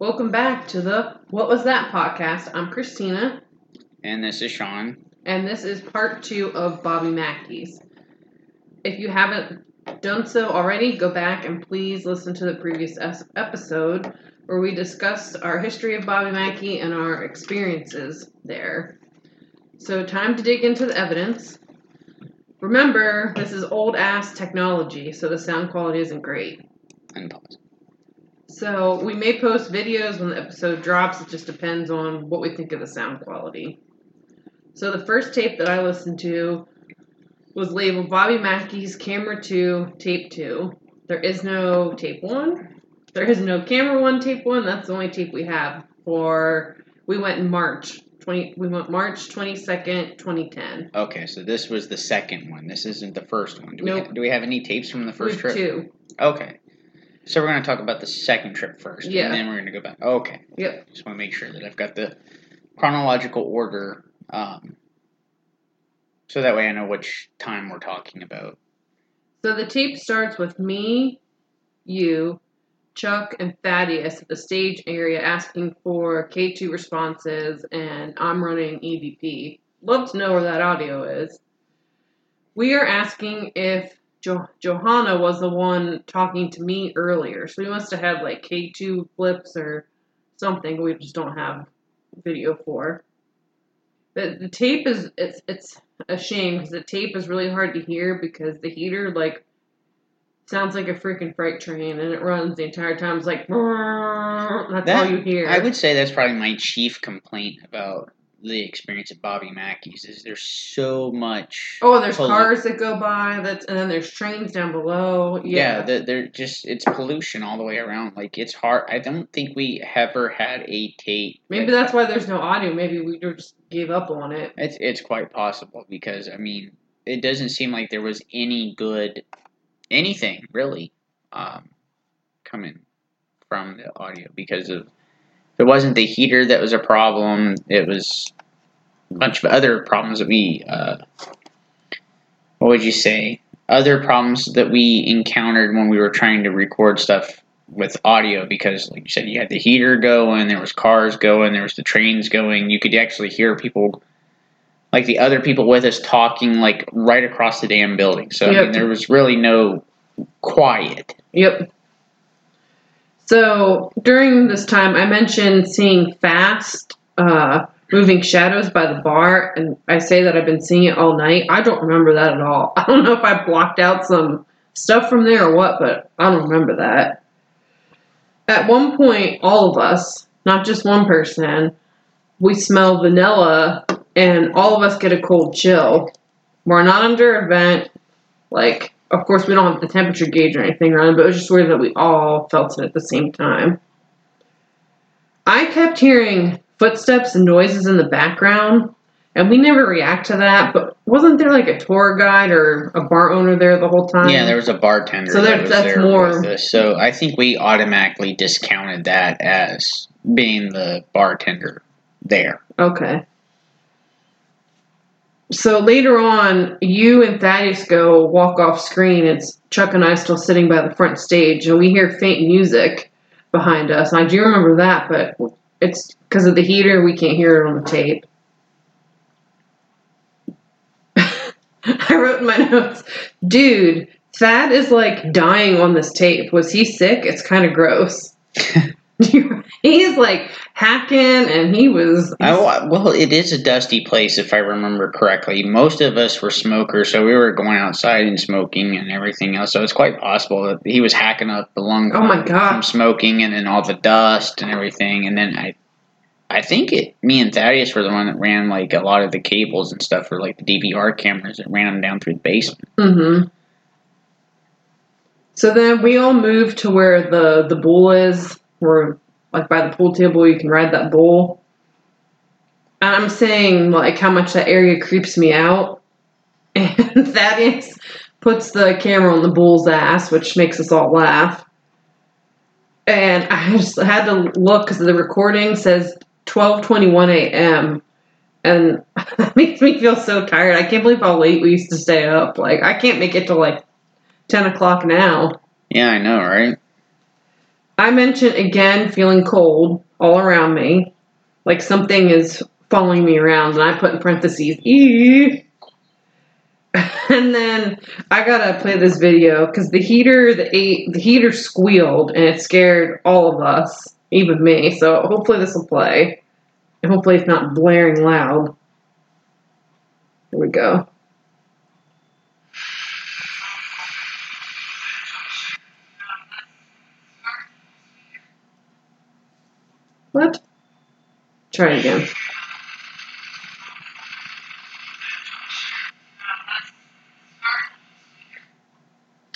Welcome back to the What Was That podcast. I'm Christina. And this is Sean. And this is part 2 of Bobby Mackey's. If you haven't done so already, go back and please listen to the previous episode where we discussed our history of Bobby Mackey and our experiences there. So time to dig into the evidence. Remember, this is old-ass technology, so the sound quality isn't great. And pause. So we may post videos when the episode drops. It just depends on what we think of the sound quality. So the first tape that I listened to was labeled Bobby Mackey's Camera 2, Tape 2. There is no Tape 1. There is no Camera 1, Tape 1. That's the only tape we have. We went in March 22nd, 2010. Okay, so this was the second one. This isn't the first one. Nope. Do we have any tapes from the first trip? Two. Okay. So we're going to talk about the second trip first, and then we're going to go back. Okay. Yep. Just want to make sure that I've got the chronological order, so that way I know which time we're talking about. So the tape starts with me, you, Chuck, and Thaddeus at the stage area asking for K2 responses, and I'm running EVP. Love to know where that audio is. We are asking if Johanna was the one talking to me earlier, so we must have had like K2 flips or something. We just don't have video for. But the tape is it's a shame because the tape is really hard to hear because the heater like sounds like a freaking freight train and it runs the entire time. It's like that's all you hear. I would say that's probably my chief complaint about the experience at Bobby Mackey's is there's so much. Oh, there's cars that go by, and then there's trains down below. Yeah, they're just it's pollution all the way around. Like it's hard. I don't think we ever had a tape. Maybe that's why there's no audio. Maybe we just gave up on it. It's quite possible because I mean it doesn't seem like there was any good anything really coming from the audio because of. It wasn't the heater that was a problem. It was a bunch of other problems that we, other problems that we encountered when we were trying to record stuff with audio because, like you said, you had the heater going, there was cars going, there was the trains going. You could actually hear people, like the other people with us talking, like right across the damn building. So, yep. I mean, there was really no quiet. Yep. So, during this time, I mentioned seeing fast, moving shadows by the bar, and I say that I've been seeing it all night. I don't remember that at all. I don't know if I blocked out some stuff from there or what, but I don't remember that. At one point, all of us, not just one person, we smell vanilla, and all of us get a cold chill. We're not under a vent, like... Of course, we don't have the temperature gauge or anything around, but it was just weird that we all felt it at the same time. I kept hearing footsteps and noises in the background, and we never react to that, but wasn't there like a tour guide or a bar owner there the whole time? Yeah, there was a bartender. So that's more... So I think we automatically discounted that as being the bartender there. Okay. So later on, you and Thaddeus go walk off screen. It's Chuck and I still sitting by the front stage, and we hear faint music behind us. And I do remember that, but it's because of the heater, we can't hear it on the tape. I wrote in my notes, dude, Thad is like dying on this tape. Was he sick? It's kind of gross. He's like hacking, and he was... Well, it is a dusty place, if I remember correctly. Most of us were smokers, so we were going outside and smoking and everything else. So it's quite possible that he was hacking up the lung from smoking, and then all the dust and everything. And then I think me and Thaddeus were the one that ran like a lot of the cables and stuff for like the DVR cameras that ran them down through the basement. Mm-hmm. So then we all moved to where the bull is. We're like by the pool table, you can ride that bull. And I'm saying like how much that area creeps me out. And Thaddeus puts the camera on the bull's ass, which makes us all laugh. And I just had to look because the recording says 12:21 a.m. And that makes me feel so tired. I can't believe how late we used to stay up. Like I can't make it till like 10 o'clock now. Yeah, I know, right? I mentioned again feeling cold all around me, like something is following me around, and I put in parentheses, eee. And then I gotta play this video because the heater squealed and it scared all of us, even me. So hopefully this will play, and hopefully it's not blaring loud. Here we go. What? Try it again.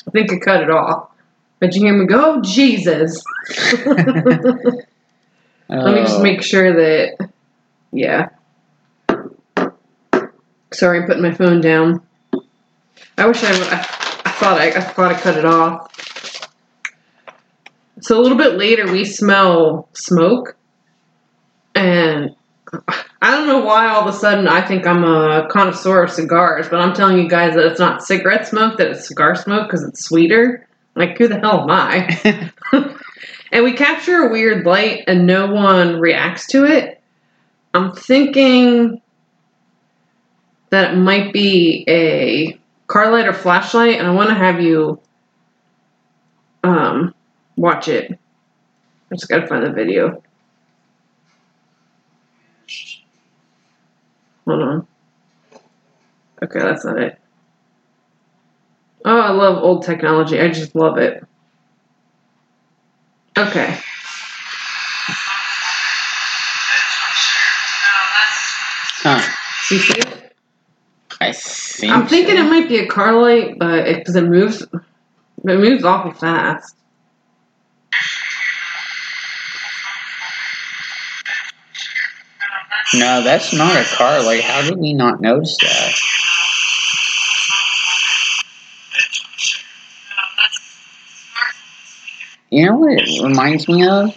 I think I cut it off. But you hear me go, oh, Jesus. Let me just make sure that, yeah. Sorry, I'm putting my phone down. I wish I thought I cut it off. So a little bit later, we smell smoke. And I don't know why all of a sudden I think I'm a connoisseur of cigars, but I'm telling you guys that it's not cigarette smoke, that it's cigar smoke because it's sweeter. Like, who the hell am I? And we capture a weird light and no one reacts to it. I'm thinking that it might be a car light or flashlight, and I want to have you watch it. I just got to find the video. Hold on. Okay, that's not it. Oh, I love old technology. I just love it. Okay. Huh. You see it? I think I'm thinking it might be a car light, but because it moves awful fast. No, that's not a car light. How did we not notice that? You know what it reminds me of?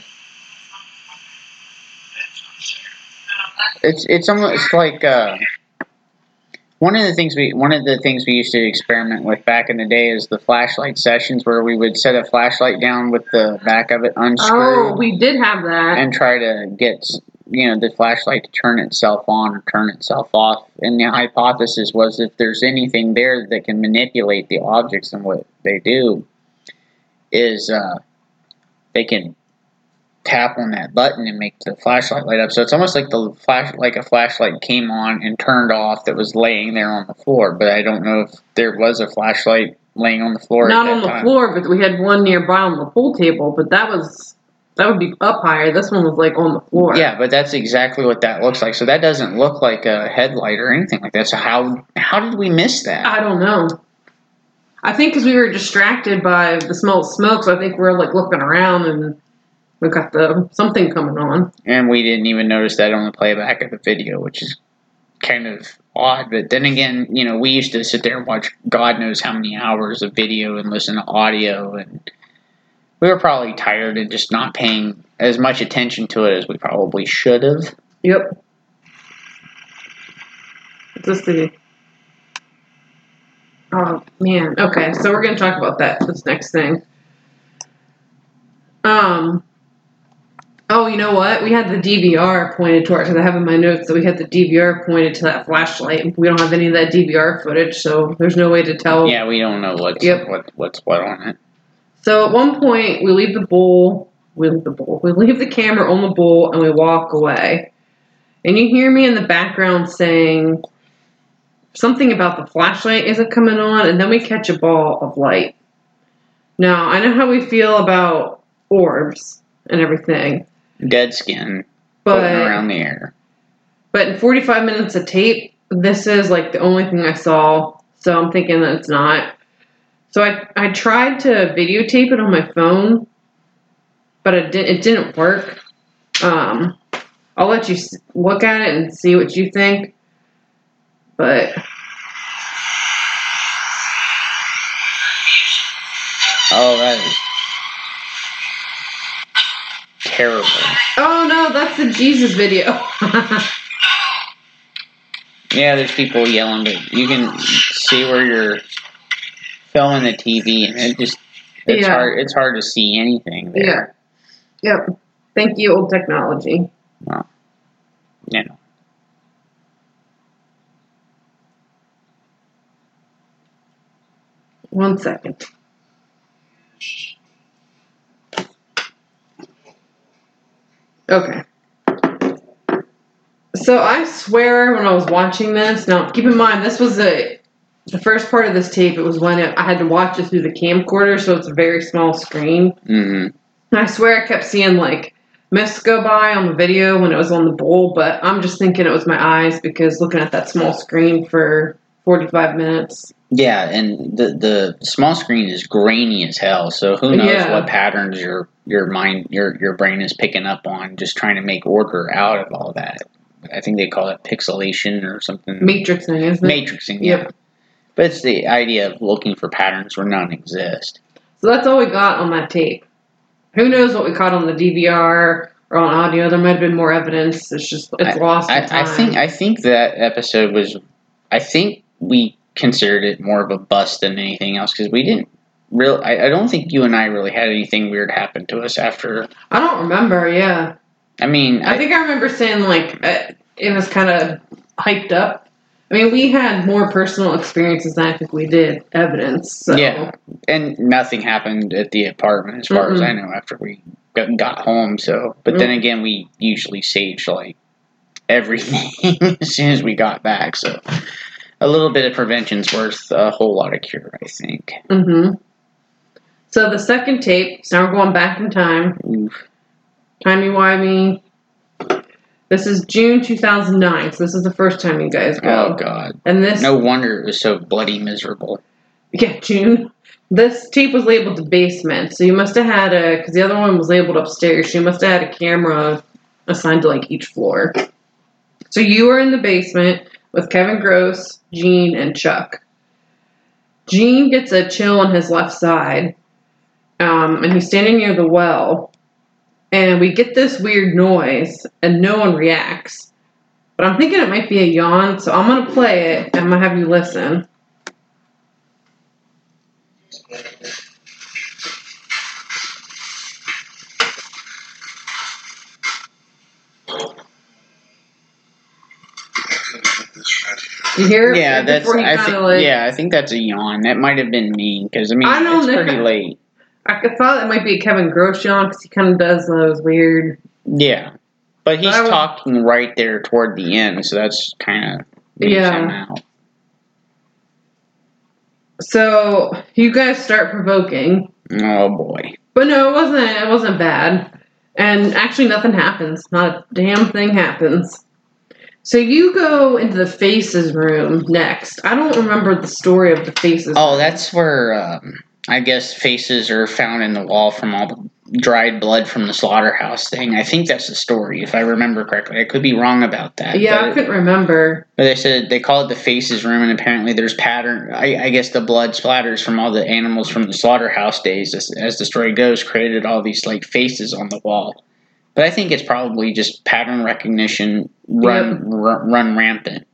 It's almost like one of the things we used to experiment with back in the day is the flashlight sessions, where we would set a flashlight down with the back of it unscrewed. Oh, we did have that. And try to get, you know, the flashlight to turn itself on or turn itself off. And the hypothesis was, if there's anything there that can manipulate the objects, and what they do is they can tap on that button and make the flashlight light up. So it's almost like a flashlight came on and turned off that was laying there on the floor. But I don't know if there was a flashlight laying on the floor. Not on the floor, but we had one nearby on the pool table. But that would be up higher. This one was like on the floor. Yeah, but that's exactly what that looks like. So that doesn't look like a headlight or anything like that. So how did we miss that? I don't know. I think because we were distracted by the smell of smoke, so I think we were like looking around and we got the something coming on. And we didn't even notice that on the playback of the video, which is kind of odd. But then again, you know, we used to sit there and watch God knows how many hours of video and listen to audio, and we were probably tired and just not paying as much attention to it as we probably should have. Yep. Let's see. Oh, man. Okay, so we're going to talk about that, this next thing. Oh, you know what? We had the DVR pointed towards, because I have in my notes that we had the DVR pointed to that flashlight. We don't have any of that DVR footage, so there's no way to tell. Yeah, we don't know what's what on it. So at one point, we leave we leave the camera on the bowl, and we walk away. And you hear me in the background saying something about the flashlight isn't coming on, and then we catch a ball of light. Now, I know how we feel about orbs and everything. Dead skin, floating around the air. But in 45 minutes of tape, this is like the only thing I saw, so I'm thinking that it's not. So I tried to videotape it on my phone, but it didn't work. I'll let you look at it and see what you think. But oh, that is terrible. Oh no, that's the Jesus video. Yeah, there's people yelling, but you can see where you're filming the TV, and it's hard to see anything there. Yep. Thank you, old technology. Well, you know. One second. Okay. So I swear when I was watching this, now keep in mind this was the first part of this tape, it was when I had to watch it through the camcorder, so it's a very small screen. Mm-hmm. And I swear I kept seeing like mist go by on the video when it was on the bowl, but I'm just thinking it was my eyes because looking at that small screen for 45 minutes. Yeah, and the small screen is grainy as hell, so who knows what patterns your brain is picking up on, just trying to make order out of all that. I think they call it pixelation or something. Matrixing, isn't it? Matrixing, yeah. But it's the idea of looking for patterns where none exist. So that's all we got on that tape. Who knows what we caught on the DVR or on audio? There might have been more evidence. It's just lost in time. I think that episode was. I think we considered it more of a bust than anything else because we didn't really. I don't think you and I really had anything weird happen to us after. I don't remember. Yeah. I mean, I think I remember saying like it was kind of hyped up. I mean, we had more personal experiences than I think we did evidence. So. Yeah, and nothing happened at the apartment as far as I know after we got home. So, but then again, we usually saged like everything as soon as we got back. So, a little bit of prevention's worth a whole lot of cure, I think. Mm-hmm. So the second tape. So now we're going back in time. Oof. Timey-wimey. This is June 2009, so this is the first time you guys go. Oh, God. And this... No wonder it was so bloody miserable. Yeah, June. This tape was labeled the basement, so you must have had a... Because the other one was labeled upstairs. You must have had a camera assigned to, like, each floor. So you were in the basement with Kevin Gross, Gene, and Chuck. Gene gets a chill on his left side, and he's standing near the well. And we get this weird noise, and no one reacts. But I'm thinking it might be a yawn, so I'm going to play it, and I'm going to have you listen. You hear it? Yeah, that's, I think that's a yawn. That might have been me, because, I mean, it's pretty late. I thought it might be Kevin Gross yawn because he kind of does those weird... Yeah. But he's talking right there toward the end, so that's kind of... Yeah. Out. So, you guys start provoking. Oh, boy. But no, it wasn't bad. And actually, nothing happens. Not a damn thing happens. So you go into the Faces room next. I don't remember the story of the Faces room. Oh, that's where... I guess faces are found in the wall from all the dried blood from the slaughterhouse thing. I think that's the story, if I remember correctly. I could be wrong about that. Yeah, I couldn't remember. But they said they call it the Faces room, and apparently there's pattern. I guess the blood splatters from all the animals from the slaughterhouse days, as the story goes, created all these like faces on the wall. But I think it's probably just pattern recognition run rampant.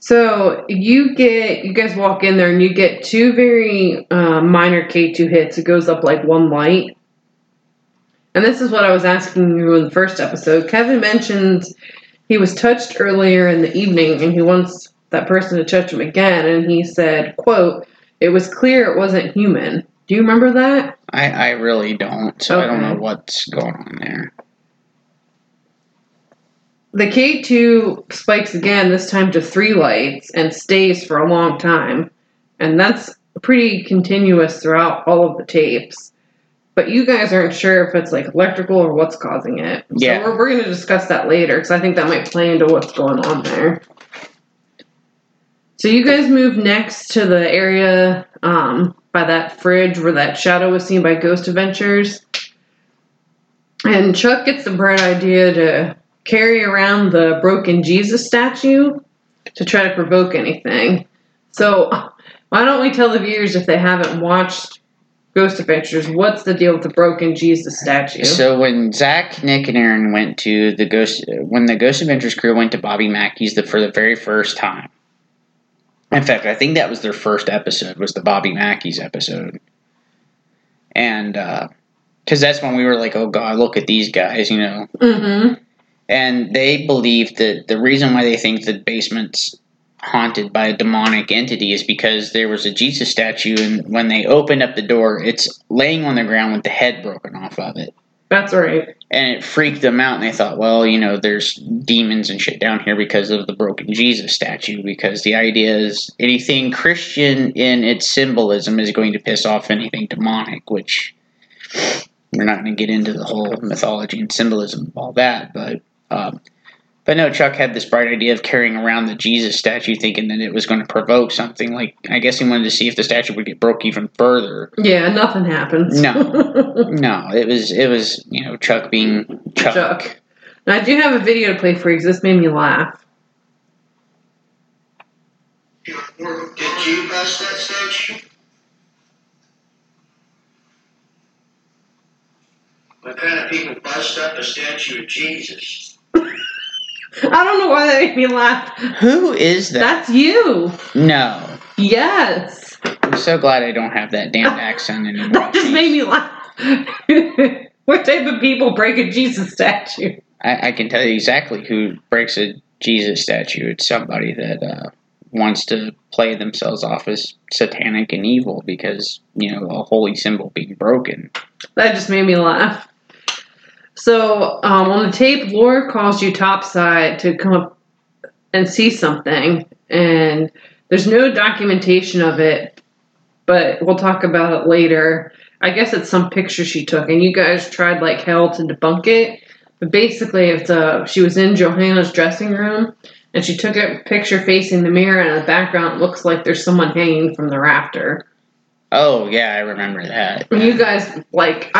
So, you guys walk in there and you get two very minor K2 hits. It goes up like one light. And this is what I was asking you in the first episode. Kevin mentioned he was touched earlier in the evening and he wants that person to touch him again. And he said, quote, "It was clear it wasn't human." Do you remember that? I really don't. So, okay. I don't know what's going on there. The K2 spikes again, this time to 3 lights, and stays for a long time. And that's pretty continuous throughout all of the tapes. But you guys aren't sure if it's, like, electrical or what's causing it. Yeah. So we're going to discuss that later, because I think that might play into what's going on there. So you guys move next to the area by that fridge where that shadow was seen by Ghost Adventures. And Chuck gets the bright idea to... carry around the broken Jesus statue to try to provoke anything. So, why don't we tell the viewers, if they haven't watched Ghost Adventures, what's the deal with the broken Jesus statue? So, when Zach, Nick, and Aaron went to the Ghost Adventures crew went to Bobby Mackey's for the very first time. In fact, I think that was their first episode, was the Bobby Mackey's episode. And, Because that's when we were like, oh, God, look at these guys, you know. Mm-hmm. And they believe that the reason why they think the basement's haunted by a demonic entity is because there was a Jesus statue, and when they opened up the door, it's laying on the ground with the head broken off of it. That's right. And it freaked them out, and they thought, well, you know, there's demons and shit down here because of the broken Jesus statue, because the idea is anything Christian in its symbolism is going to piss off anything demonic, which we're not going to get into the whole mythology and symbolism of all that, but no, Chuck had this bright idea of carrying around the Jesus statue, thinking that it was going to provoke something. Like, I guess he wanted to see if the statue would get broke even further. Yeah, nothing happens. No, it was, you know, Chuck being Chuck. Now, I do have a video to play for you because this made me laugh. Did you press that statue? What kind of people bust up a statue of Jesus? I don't know why that made me laugh. Who is that? That's you. No. Yes. I'm so glad I don't have that damn accent anymore. That just made me laugh. What type of people break a Jesus statue? I can tell you exactly who breaks a Jesus statue. It's somebody that wants to play themselves off as satanic and evil because, you know, a holy symbol being broken. That just made me laugh. So, on the tape, Laura calls you topside to come up and see something, and there's no documentation of it, but we'll talk about it later. I guess it's some picture she took, and you guys tried like hell to debunk it, but basically it's she was in Johanna's dressing room, and she took a picture facing the mirror, and in the background it looks like there's someone hanging from the rafter. Oh, yeah, I remember that. You guys, like,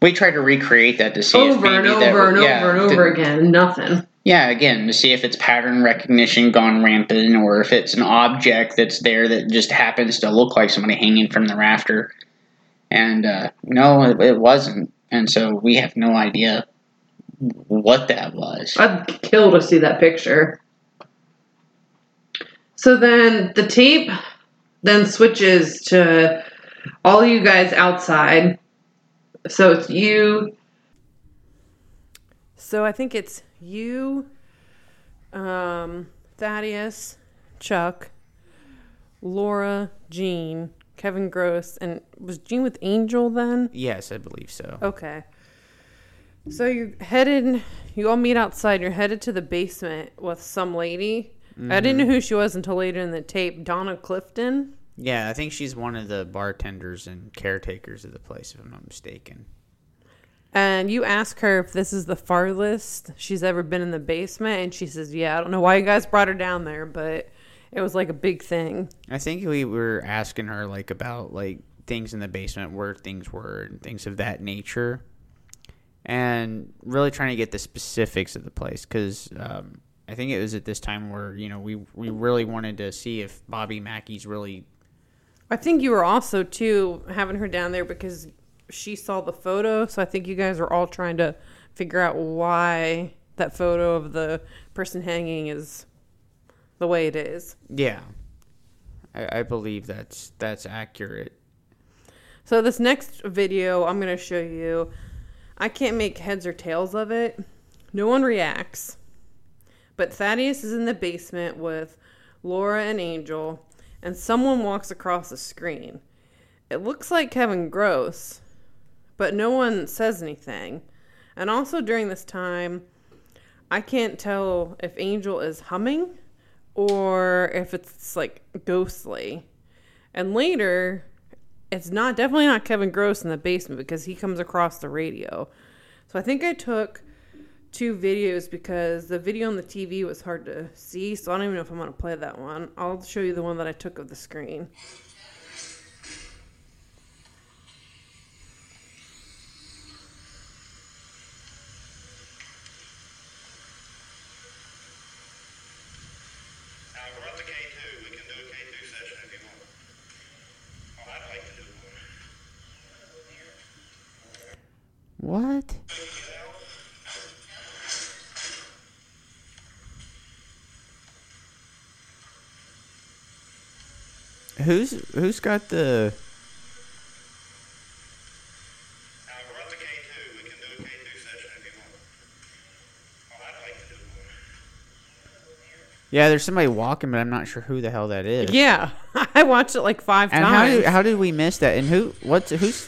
we tried to recreate that to see if maybe Over and over again, nothing. Yeah, again, to see if it's pattern recognition gone rampant or if it's an object that's there that just happens to look like somebody hanging from the rafter. And, no, it wasn't. And so we have no idea what that was. I'd kill to see that picture. So then the tape then switches to all you guys outside. So it's you. So I think it's you, Thaddeus, Chuck, Laura, Jean, Kevin Gross, and was Jean with Angel then? Yes, I believe so. Okay. So you all meet outside, you're headed to the basement with some lady. Mm-hmm. I didn't know who she was until later in the tape. Donna Clifton? Yeah, I think she's one of the bartenders and caretakers of the place, if I'm not mistaken. And you ask her if this is the farthest she's ever been in the basement, and she says, yeah, I don't know why you guys brought her down there, but it was like a big thing. I think we were asking her like about like things in the basement, where things were, and things of that nature, and really trying to get the specifics of the place, because I think it was at this time where, you know, we really wanted to see if Bobby Mackey's really... I think you were also, too, having her down there because she saw the photo. So I think you guys were all trying to figure out why that photo of the person hanging is the way it is. Yeah. I believe that's accurate. So this next video I'm going to show you, I can't make heads or tails of it. No one reacts. But Thaddeus is in the basement with Laura and Angel, and someone walks across the screen. It looks like Kevin Gross, but no one says anything. And also during this time, I can't tell if Angel is humming or if it's like ghostly. And later, it's not definitely not Kevin Gross in the basement because he comes across the radio. So I think I took two videos because the video on the TV was hard to see, so I don't even know if I'm going to play that one. I'll show you the one that I took of the screen. Now we're up to K2. We can do a K2 session if you want. Well, I'd like to do one. What? Who's got the... Yeah, there's somebody walking, but I'm not sure who the hell that is. Yeah, I watched it like five times. How did we miss that? And who's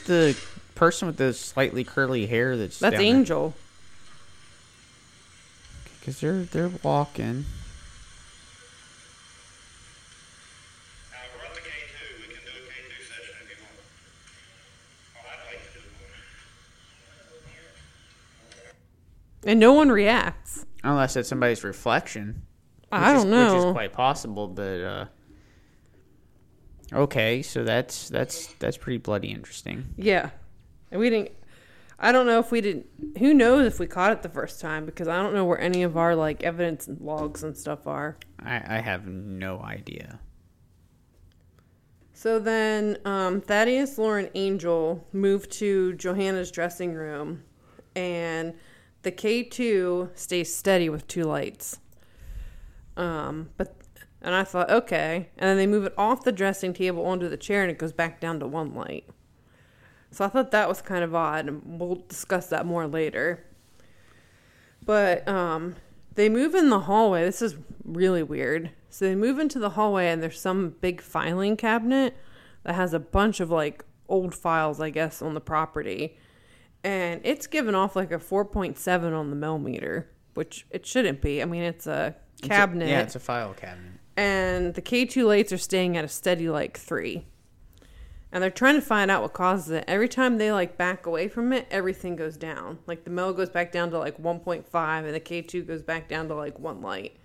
the person with the slightly curly hair that's down Angel? Because they're walking. We're on the K2. We can do a K2 session if you want. Oh, I'd like to do one. And no one reacts. Unless it's somebody's reflection. I don't know. Which is quite possible, but okay, so that's pretty bloody interesting. Yeah. And who knows if we caught it the first time, because I don't know where any of our like evidence and logs and stuff are. I have no idea. So then Thaddeus, Lauren, Angel moved to Johanna's dressing room, and the K2 stays steady with two lights. And I thought, okay. And then they move it off the dressing table onto the chair, and it goes back down to one light. So I thought that was kind of odd, and we'll discuss that more later. But they move in the hallway. This is really weird. So they move into the hallway, and there's some big filing cabinet that has a bunch of, like, old files, I guess, on the property. And it's given off, like, a 4.7 on the millimeter, which it shouldn't be. I mean, it's a cabinet. It's a file cabinet. And the K2 lights are staying at a steady, like, 3. And they're trying to find out what causes it. Every time they, like, back away from it, everything goes down. Like, the mill goes back down to, like, 1.5, and the K2 goes back down to, like, 1 light.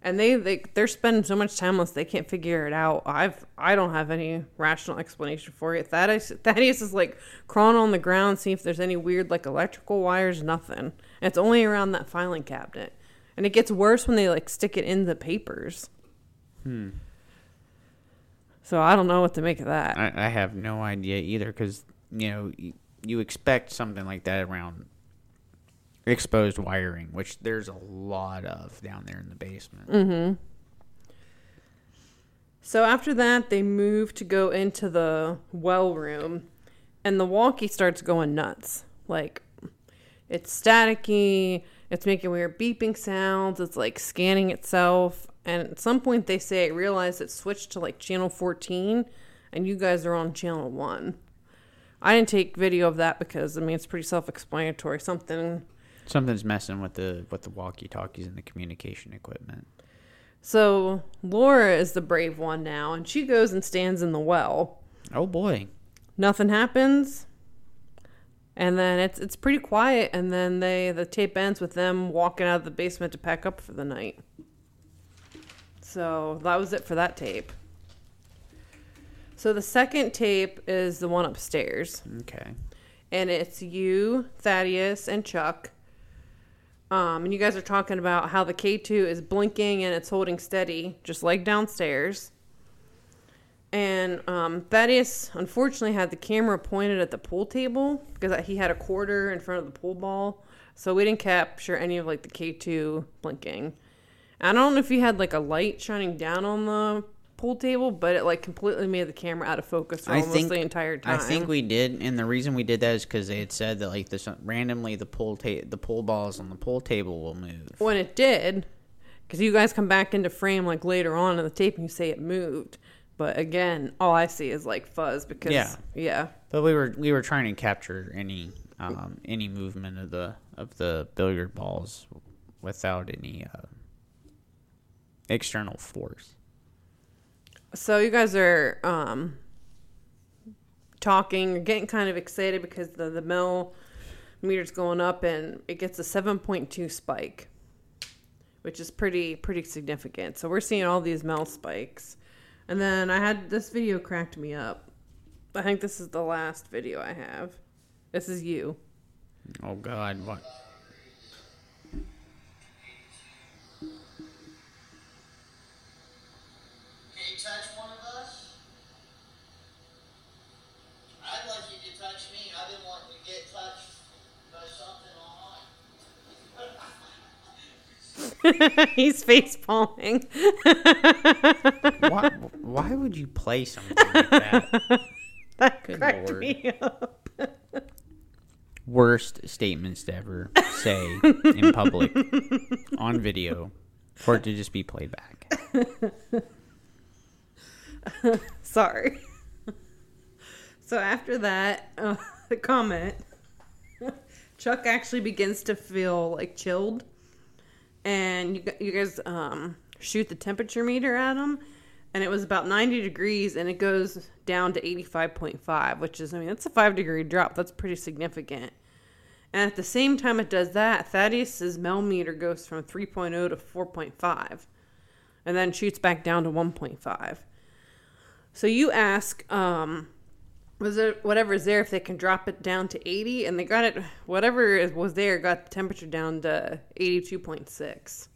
And they're spending so much time unless they can't figure it out. I don't have any rational explanation for it. Thaddeus is, like, crawling on the ground, seeing if there's any weird, like, electrical wires, nothing. And it's only around that filing cabinet. And it gets worse when they, like, stick it in the papers. So I don't know what to make of that. I have no idea either, because, you know, you expect something like that around exposed wiring, which there's a lot of down there in the basement. Mm-hmm. So after that, they move to go into the well room, and the walkie starts going nuts. Like, it's staticky, it's making weird beeping sounds, it's, like, scanning itself. And at some point, they say it realized it switched to, like, channel 14, and you guys are on channel 1. I didn't take video of that because, I mean, it's pretty self-explanatory. Something's messing with the walkie-talkies and the communication equipment. So Laura is the brave one now, and she goes and stands in the well. Oh, boy. Nothing happens. And then it's pretty quiet, and then the tape ends with them walking out of the basement to pack up for the night. So that was it for that tape. So the second tape is the one upstairs. Okay. And it's you, Thaddeus, and Chuck. And you guys are talking about how the K2 is blinking and it's holding steady, just like downstairs. And Thaddeus, unfortunately, had the camera pointed at the pool table because he had a quarter in front of the pool ball. So we didn't capture any of, like, the K2 blinking. I don't know if you had, like, a light shining down on the pool table, but it, like, completely made the camera out of focus for almost the entire time. I think we did, and the reason we did that is because they had said that, like, randomly the pool balls on the pool table will move. When it did, because you guys come back into frame, like, later on in the tape, and you say it moved. But, again, all I see is, like, fuzz because, yeah. But we were trying to capture any movement of the billiard balls without any... external force. So you guys are talking. You're getting kind of excited because the millimeter's going up, and it gets a 7.2 spike, which is pretty significant. So we're seeing all these mil spikes. And then I had this video cracked me up. I think this is the last video I have. This is you. Oh, God. What? Touch one of us? I'd like you to touch me. I've been wanting to get touched by something online. He's face palming. Why would you play something like that? That cracked me up. Worst statements to ever say in public on video. For it to just be played back. Sorry. So after that, the comment, Chuck actually begins to feel like chilled. And you guys shoot the temperature meter at him. And it was about 90 degrees, and it goes down to 85.5, which is, I mean, that's a 5-degree drop. That's pretty significant. And at the same time it does that, Thaddeus's MEL meter goes from 3.0 to 4.5, and then shoots back down to 1.5. So you ask, was it whatever's there if they can drop it down to 80? And they got it, whatever was there got the temperature down to 82.6.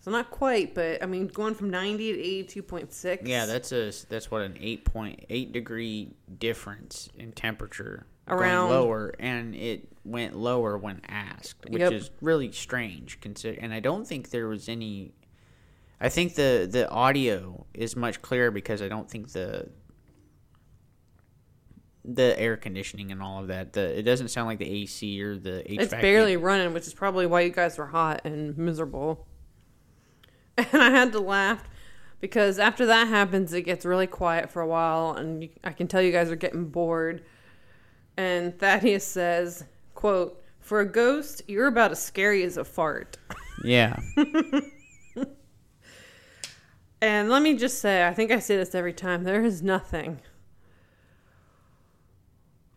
So not quite, but I mean, going from 90 to 82.6. Yeah, that's what, an 8.8 degree difference in temperature. Around going lower, and it went lower when asked, which is really strange. And I don't think there was any. I think the audio is much clearer because I don't think the air conditioning and all of that. It doesn't sound like the AC or the HVAC. It's barely running, which is probably why you guys were hot and miserable. And I had to laugh because after that happens, it gets really quiet for a while, and I can tell you guys are getting bored. And Thaddeus says, quote, "For a ghost, you're about as scary as a fart." Yeah. And let me just say, I think I say this every time, there is nothing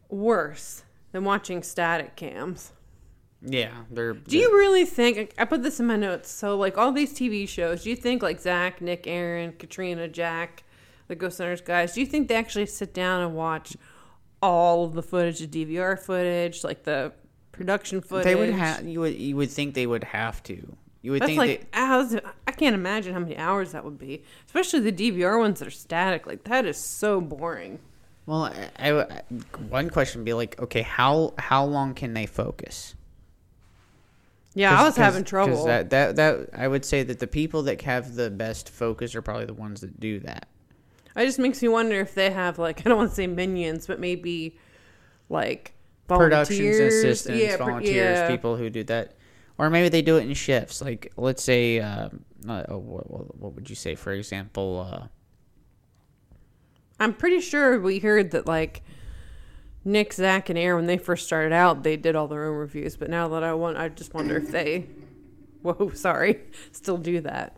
worse than watching static cams. Yeah, do you really think, I put this in my notes, so like all these TV shows, do you think like Zach, Nick, Aaron, Katrina, Jack, the Ghost Hunters guys, do you think they actually sit down and watch all of the footage, the DVR footage, like the production footage? They would have, you would think they would have to. You would think like hours. I can't imagine how many hours that would be, especially the DVR ones that are static. Like that is so boring. Well, I one question would be like, okay, how long can they focus? Yeah, I was having trouble. That I would say that the people that have the best focus are probably the ones that do that. It just makes me wonder if they have, like, I don't want to say minions, but maybe like volunteers. Production assistants, volunteers, people who do that. Or maybe they do it in shifts. Like, let's say, what would you say, for example? I'm pretty sure we heard that, like, Nick, Zach, and Aaron, when they first started out, they did all their own reviews. But now that I just wonder if they, still do that.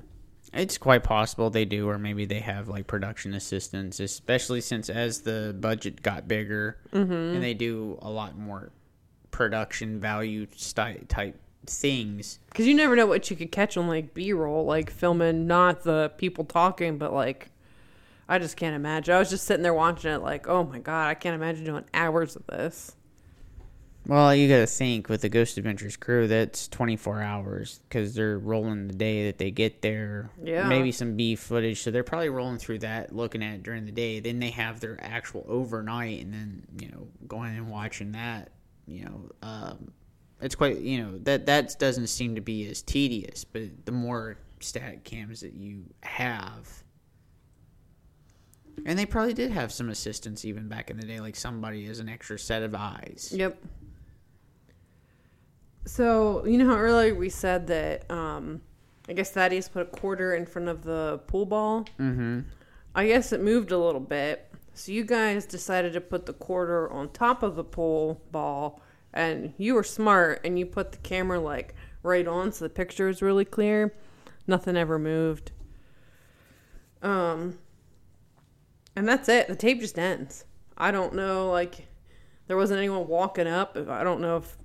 It's quite possible they do, or maybe they have like production assistants, especially since as the budget got bigger, and they do a lot more production value type things. Because you never know what you could catch on like B-roll, like filming, not the people talking, but like. I just can't imagine. I was just sitting there watching it like, oh, my God, I can't imagine doing hours of this. Well, you got to think, with the Ghost Adventures crew, that's 24 hours because they're rolling the day that they get there. Yeah. Maybe some B footage. So they're probably rolling through that, looking at it during the day. Then they have their actual overnight and then, going and watching that, it's quite, that doesn't seem to be as tedious. But the more static cams that you have... And they probably did have some assistance even back in the day, like somebody as an extra set of eyes. Yep. So, how earlier we said that, I guess Thaddeus put $0.25 in front of the pool ball? Mm-hmm. I guess it moved a little bit. So you guys decided to put the $0.25 on top of the pool ball, and you were smart, and you put the camera, like, right on so the picture is really clear. Nothing ever moved. And that's it. The tape just ends. I don't know, like, there wasn't anyone walking up. I don't know if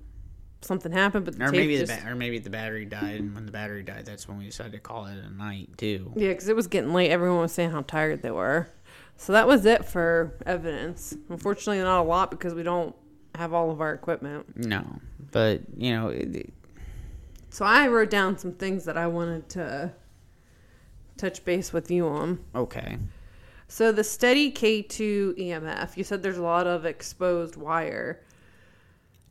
something happened, but maybe the battery died, and when the battery died, that's when we decided to call it a night, too. Yeah, because it was getting late. Everyone was saying how tired they were. So that was it for evidence. Unfortunately, not a lot because we don't have all of our equipment. No, but, So I wrote down some things that I wanted to touch base with you on. Okay. So the steady K2 EMF, you said there's a lot of exposed wire.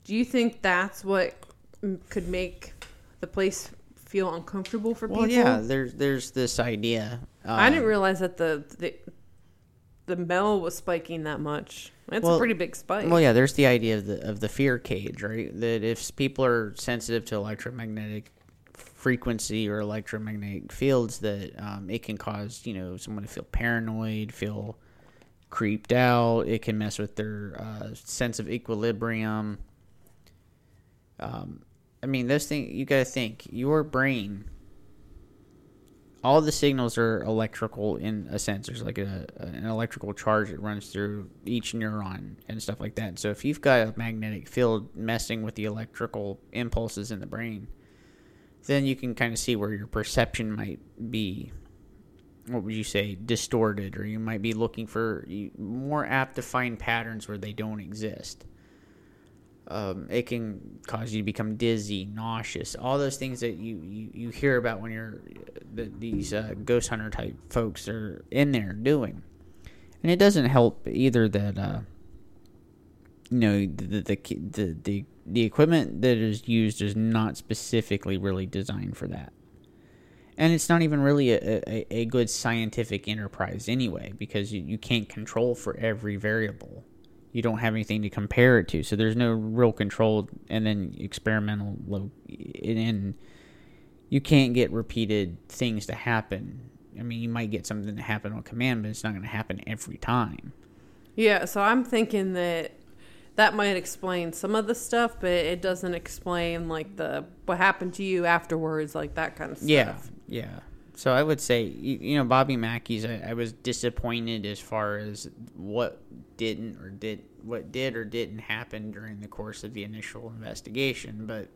Do you think that's what could make the place feel uncomfortable for people? Well, yeah, there's this idea. I didn't realize that the MEL was spiking that much. It's a pretty big spike. Well, yeah, there's the idea of the fear cage, right? That if people are sensitive to electromagnetic frequency or electromagnetic fields that it can cause, you know, someone to feel paranoid, feel creeped out. It can mess with their sense of equilibrium. I mean, those things, you got to think, your brain, all the signals are electrical in a sense. There's like an electrical charge that runs through each neuron and stuff like that. So if you've got a magnetic field messing with the electrical impulses in the brain, then you can kind of see where your perception might be, what would you say, distorted, or you might be looking for, more apt to find patterns where they don't exist. It can cause you to become dizzy, nauseous, all those things that you hear about when you're these ghost hunter type folks are in there doing. And it doesn't help either that you know, the equipment that is used is not specifically really designed for that, and it's not even really a good scientific enterprise anyway, because you can't control for every variable. You don't have anything to compare it to, so there's no real control, and then experimental and you can't get repeated things to happen. I mean, you might get something to happen on command, but it's not going to happen every time. Yeah, so I'm thinking that might explain some of the stuff, but it doesn't explain like what happened to you afterwards, like that kind of stuff. Yeah. So I would say, you know, Bobby Mackey's, I was disappointed as far as what did or didn't happen during the course of the initial investigation. But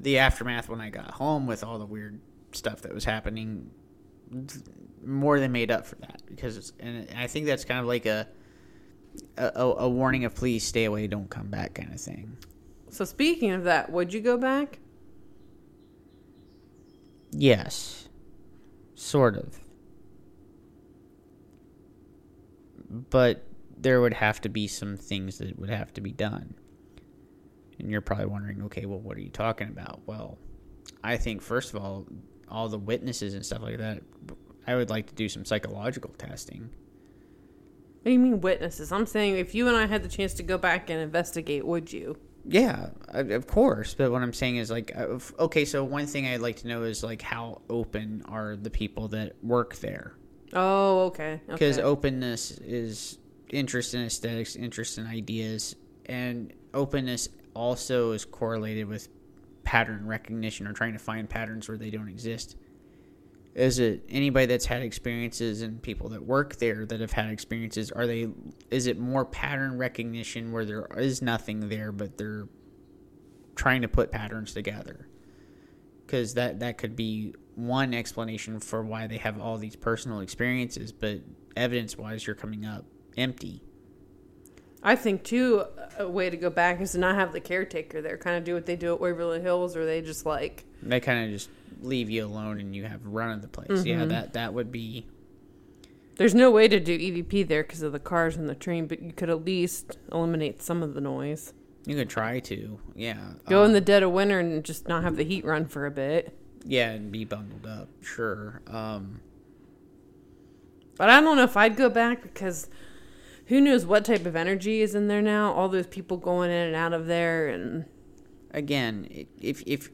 the aftermath, when I got home with all the weird stuff that was happening, more than made up for that. And I think that's kind of like a warning of please stay away, don't come back kind of thing. So speaking of that, would you go back? Yes, sort of. But there would have to be some things that would have to be done. And you're probably wondering, okay, well, what are you talking about? Well, I think, first of all the witnesses and stuff like that, I would like to do some psychological testing. What do you mean witnesses? I'm saying if you and I had the chance to go back and investigate, would you? Yeah, of course. But what I'm saying is, like, okay, so one thing I'd like to know is, like, how open are the people that work there? Oh, okay. Because openness is interest in aesthetics, interest in ideas, and openness also is correlated with pattern recognition or trying to find patterns where they don't exist. Is it anybody that's had experiences and people that work there that have had experiences? Is it more pattern recognition where there is nothing there, but they're trying to put patterns together? Because that could be one explanation for why they have all these personal experiences, but evidence-wise, you're coming up empty. I think, too, a way to go back is to not have the caretaker there. Kind of do what they do at Waverly Hills, where they just, like... They kind of just leave you alone and you have run of the place. Mm-hmm. Yeah, that would be... There's no way to do EVP there because of the cars and the train, but you could at least eliminate some of the noise. You could try to, yeah. Go in the dead of winter and just not have the heat run for a bit. Yeah, and be bundled up, sure. But I don't know if I'd go back because... Who knows what type of energy is in there now? All those people going in and out of there, and again, if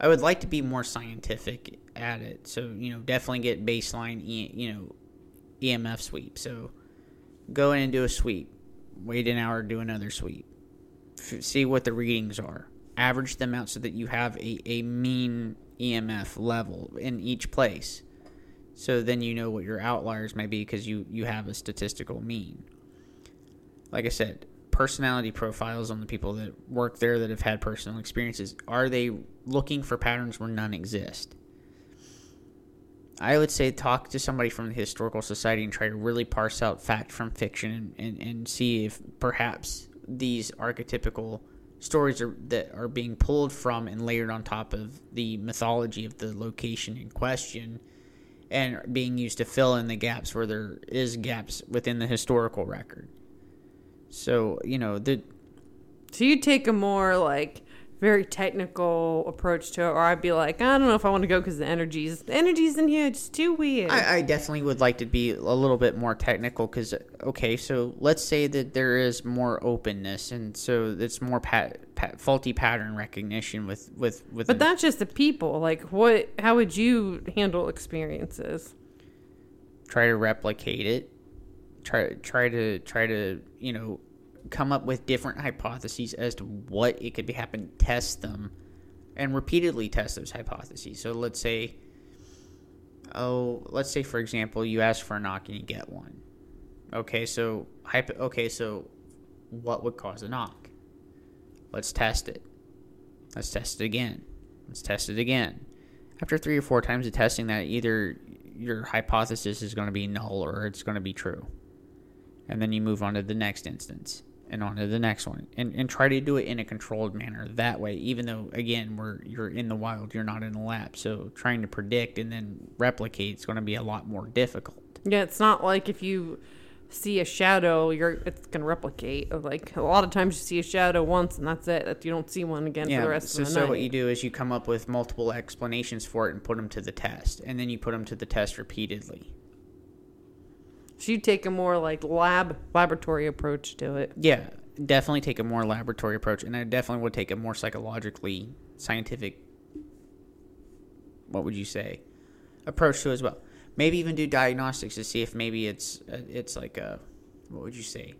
I would like to be more scientific at it, so you know, definitely get baseline, EMF sweep. So go in and do a sweep, wait an hour, do another sweep, see what the readings are, average them out so that you have a mean EMF level in each place. So then you know what your outliers may be because you have a statistical mean. Like I said, personality profiles on the people that work there that have had personal experiences. Are they looking for patterns where none exist? I would say talk to somebody from the Historical Society and try to really parse out fact from fiction and see if perhaps these archetypical stories that are being pulled from and layered on top of the mythology of the location in question and being used to fill in the gaps where there is gaps within the historical record. So, you know, so you take a more, like, very technical approach to it, or I'd be like, I don't know if I want to go because the energy's in here. It's too weird. I definitely would like to be a little bit more technical because, okay, so let's say that there is more openness, and so it's more faulty pattern recognition with. But that's just the people. Like, what? How would you handle experiences? Try to replicate it. Try to come up with different hypotheses as to what it could be happen, test them, and repeatedly test those hypotheses. So let's say for example, you ask for a knock and you get one. Okay, so what would cause a knock? Let's test it. Let's test it again. Let's test it again. After 3 or 4 times of testing that, either your hypothesis is going to be null or it's going to be true. And then you move on to the next instance. And on to the next one, and try to do it in a controlled manner. That way, even though again, you're in the wild, you're not in the lab, so trying to predict and then replicate is going to be a lot more difficult. Yeah, it's not like if you see a shadow, it's going to replicate. Like a lot of times, you see a shadow once, and that's it. You don't see one again for the rest of the night. So what you do is you come up with multiple explanations for it and put them to the test, and then you put them to the test repeatedly. So you take a more like laboratory approach to it. Yeah, definitely take a more laboratory approach. And I definitely would take a more psychologically scientific, what would you say, approach to it as well. Maybe even do diagnostics to see if maybe it's like a, what would you say,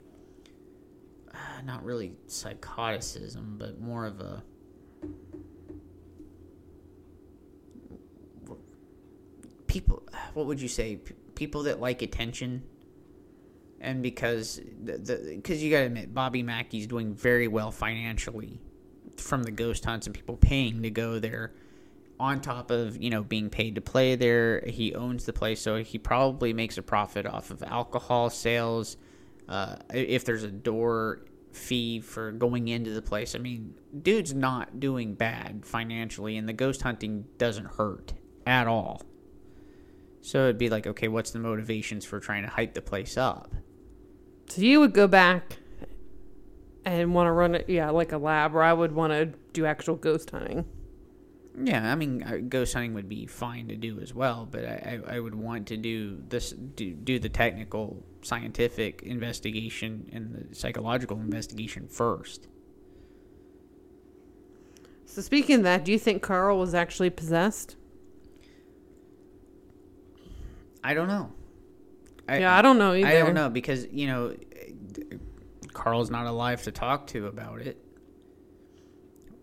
not really psychoticism, but more of a, people, what would you say, people that like attention, and because you gotta admit Bobby Mackey's doing very well financially from the ghost hunts and people paying to go there, on top of being paid to play there. He owns the place, so he probably makes a profit off of alcohol sales. If there's a door fee for going into the place, I mean, dude's not doing bad financially, and the ghost hunting doesn't hurt at all. So it'd be like, okay, what's the motivations for trying to hype the place up? So you would go back and want to run it, like a lab, or I would want to do actual ghost hunting. Yeah, I mean, ghost hunting would be fine to do as well, but I would want to do this, do the technical, scientific investigation and the psychological investigation first. So speaking of that, do you think Carl was actually possessed? I don't know. I don't know either. I don't know because, Carl's not alive to talk to about it.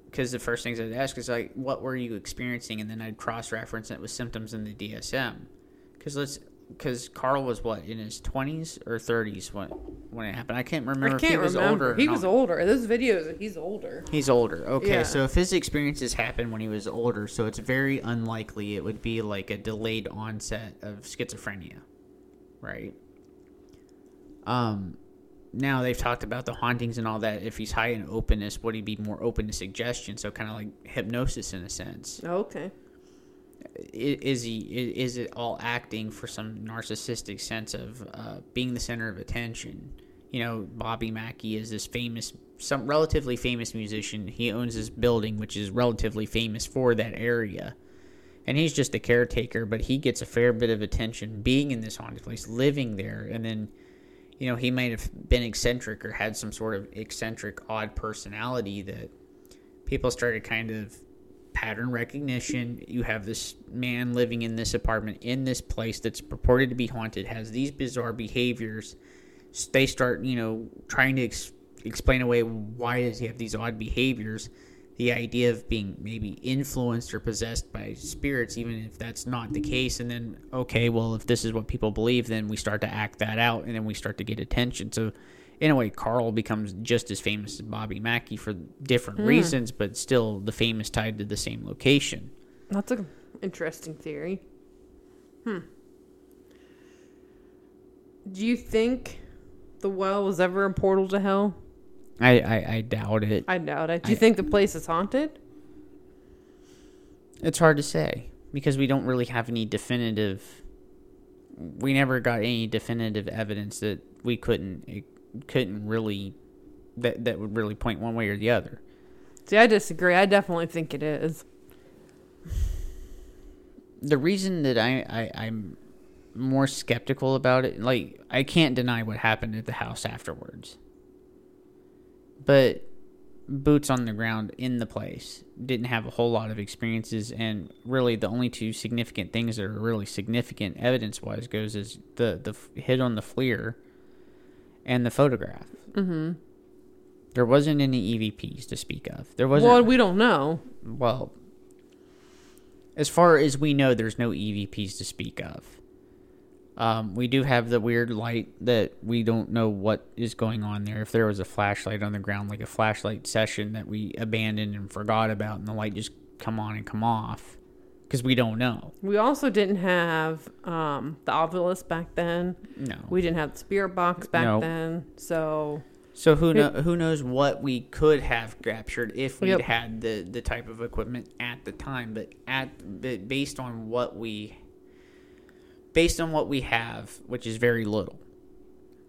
Because the first things I'd ask is, like, what were you experiencing? And then I'd cross-reference it with symptoms in the DSM. Because Carl was, what, in his 20s or 30s when it happened? I can't remember if he was older. He was older. Those videos, he's older. He's older. Okay, yeah. So if his experiences happened when he was older, so it's very unlikely it would be like a delayed onset of schizophrenia, right? Now they've talked about the hauntings and all that. If he's high in openness, would he be more open to suggestion? So kind of like hypnosis in a sense. Oh, okay. Is it all acting for some narcissistic sense of being the center of attention? Bobby Mackey is this relatively famous musician. He owns this building, which is relatively famous for that area. And he's just a caretaker, but he gets a fair bit of attention being in this haunted place, living there. And then, he might have been eccentric or had some sort of eccentric, odd personality that people started kind of pattern recognition. You have this man living in this apartment, in this place that's purported to be haunted, has these bizarre behaviors. They start, trying to explain away why does he have these odd behaviors. The idea of being maybe influenced or possessed by spirits, even if that's not the case. And then, okay, well, if this is what people believe, then we start to act that out, and then we start to get attention. So in a way, Carl becomes just as famous as Bobby Mackey for different reasons, but still the fame is tied to the same location. That's an interesting theory. Do you think the well was ever a portal to hell? I doubt it. I doubt it. Do you think the place is haunted? It's hard to say because we don't really have any definitive... We never got any definitive evidence that we couldn't really that would really point one way or the other. See, I disagree. I definitely think it is. The reason that I'm more skeptical about it, like, I can't deny what happened at the house afterwards. But boots on the ground in the place didn't have a whole lot of experiences, and really the only two significant things that are really significant evidence-wise goes is the hit on the FLIR and the photograph. Mm-hmm. There wasn't any EVPs to speak of. There wasn't. Well, we don't know. Well, as far as we know, there's no EVPs to speak of. We do have the weird light that we don't know what is going on there. If there was a flashlight on the ground, like a flashlight session that we abandoned and forgot about, and the light just come on and come off, because we don't know. We also didn't have the Ovilus back then. No. We didn't have the Spirit Box back then. So who knows what we could have captured if we'd had the type of equipment at the time. But based on what we... Based on what we have, which is very little,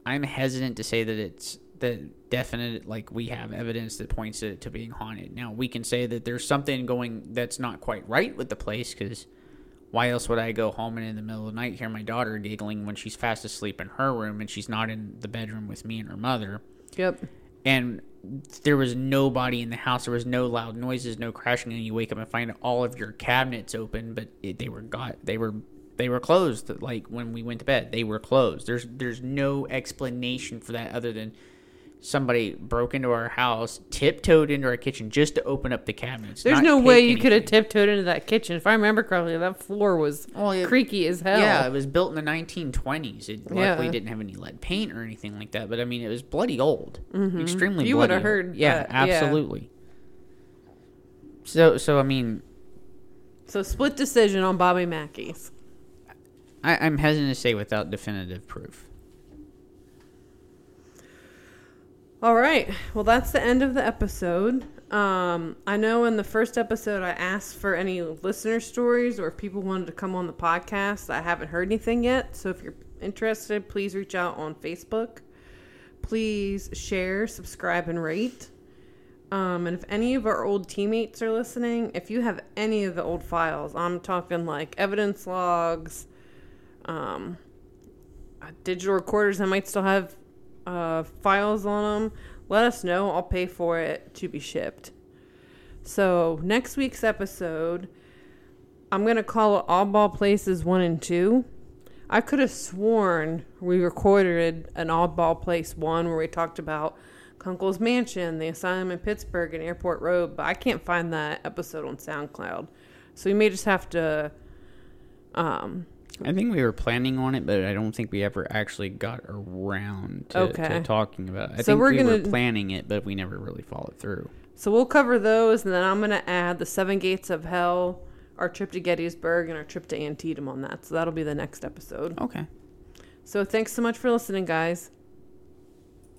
I'm hesitant to say that it's the definite, like, we have evidence that points it to being haunted. Now, we can say that there's something going that's not quite right with the place, because why else would I go home and in the middle of the night hear my daughter giggling when she's fast asleep in her room and she's not in the bedroom with me and her mother? Yep. And there was nobody in the house. There was no loud noises, no crashing, and you wake up and find all of your cabinets open, but they were closed. Like, when we went to bed, they were closed. There's no explanation for that other than somebody broke into our house, tiptoed into our kitchen just to open up the cabinets. There's no way you could have tiptoed into that kitchen. If I remember correctly, that floor was creaky as hell. Yeah, it was built in the 1920s. It luckily didn't have any lead paint or anything like that. But, I mean, it was bloody old. Mm-hmm. Extremely bloody old. You would have heard. Yeah, absolutely. Yeah. So, I mean... So, split decision on Bobby Mackey's. I'm hesitant to say without definitive proof. All right. Well, that's the end of the episode. I know in the first episode I asked for any listener stories or if people wanted to come on the podcast. I haven't heard anything yet. So if you're interested, please reach out on Facebook. Please share, subscribe, and rate. And if any of our old teammates are listening, if you have any of the old files, I'm talking like evidence logs, digital recorders that might still have files on them, let us know. I'll pay for it to be shipped. So next week's episode, I'm going to call it Oddball Places 1 and 2. I could have sworn we recorded an Oddball Place 1 where we talked about Kunkel's Mansion, the asylum in Pittsburgh, and Airport Road, but I can't find that episode on SoundCloud. So we may just have to... I think we were planning on it, but I don't think we ever actually got around to talking about it. I think we were planning it, but we never really followed through. So we'll cover those, and then I'm going to add the 7 Gates of Hell, our trip to Gettysburg, and our trip to Antietam on that. So that'll be the next episode. Okay. So thanks so much for listening, guys.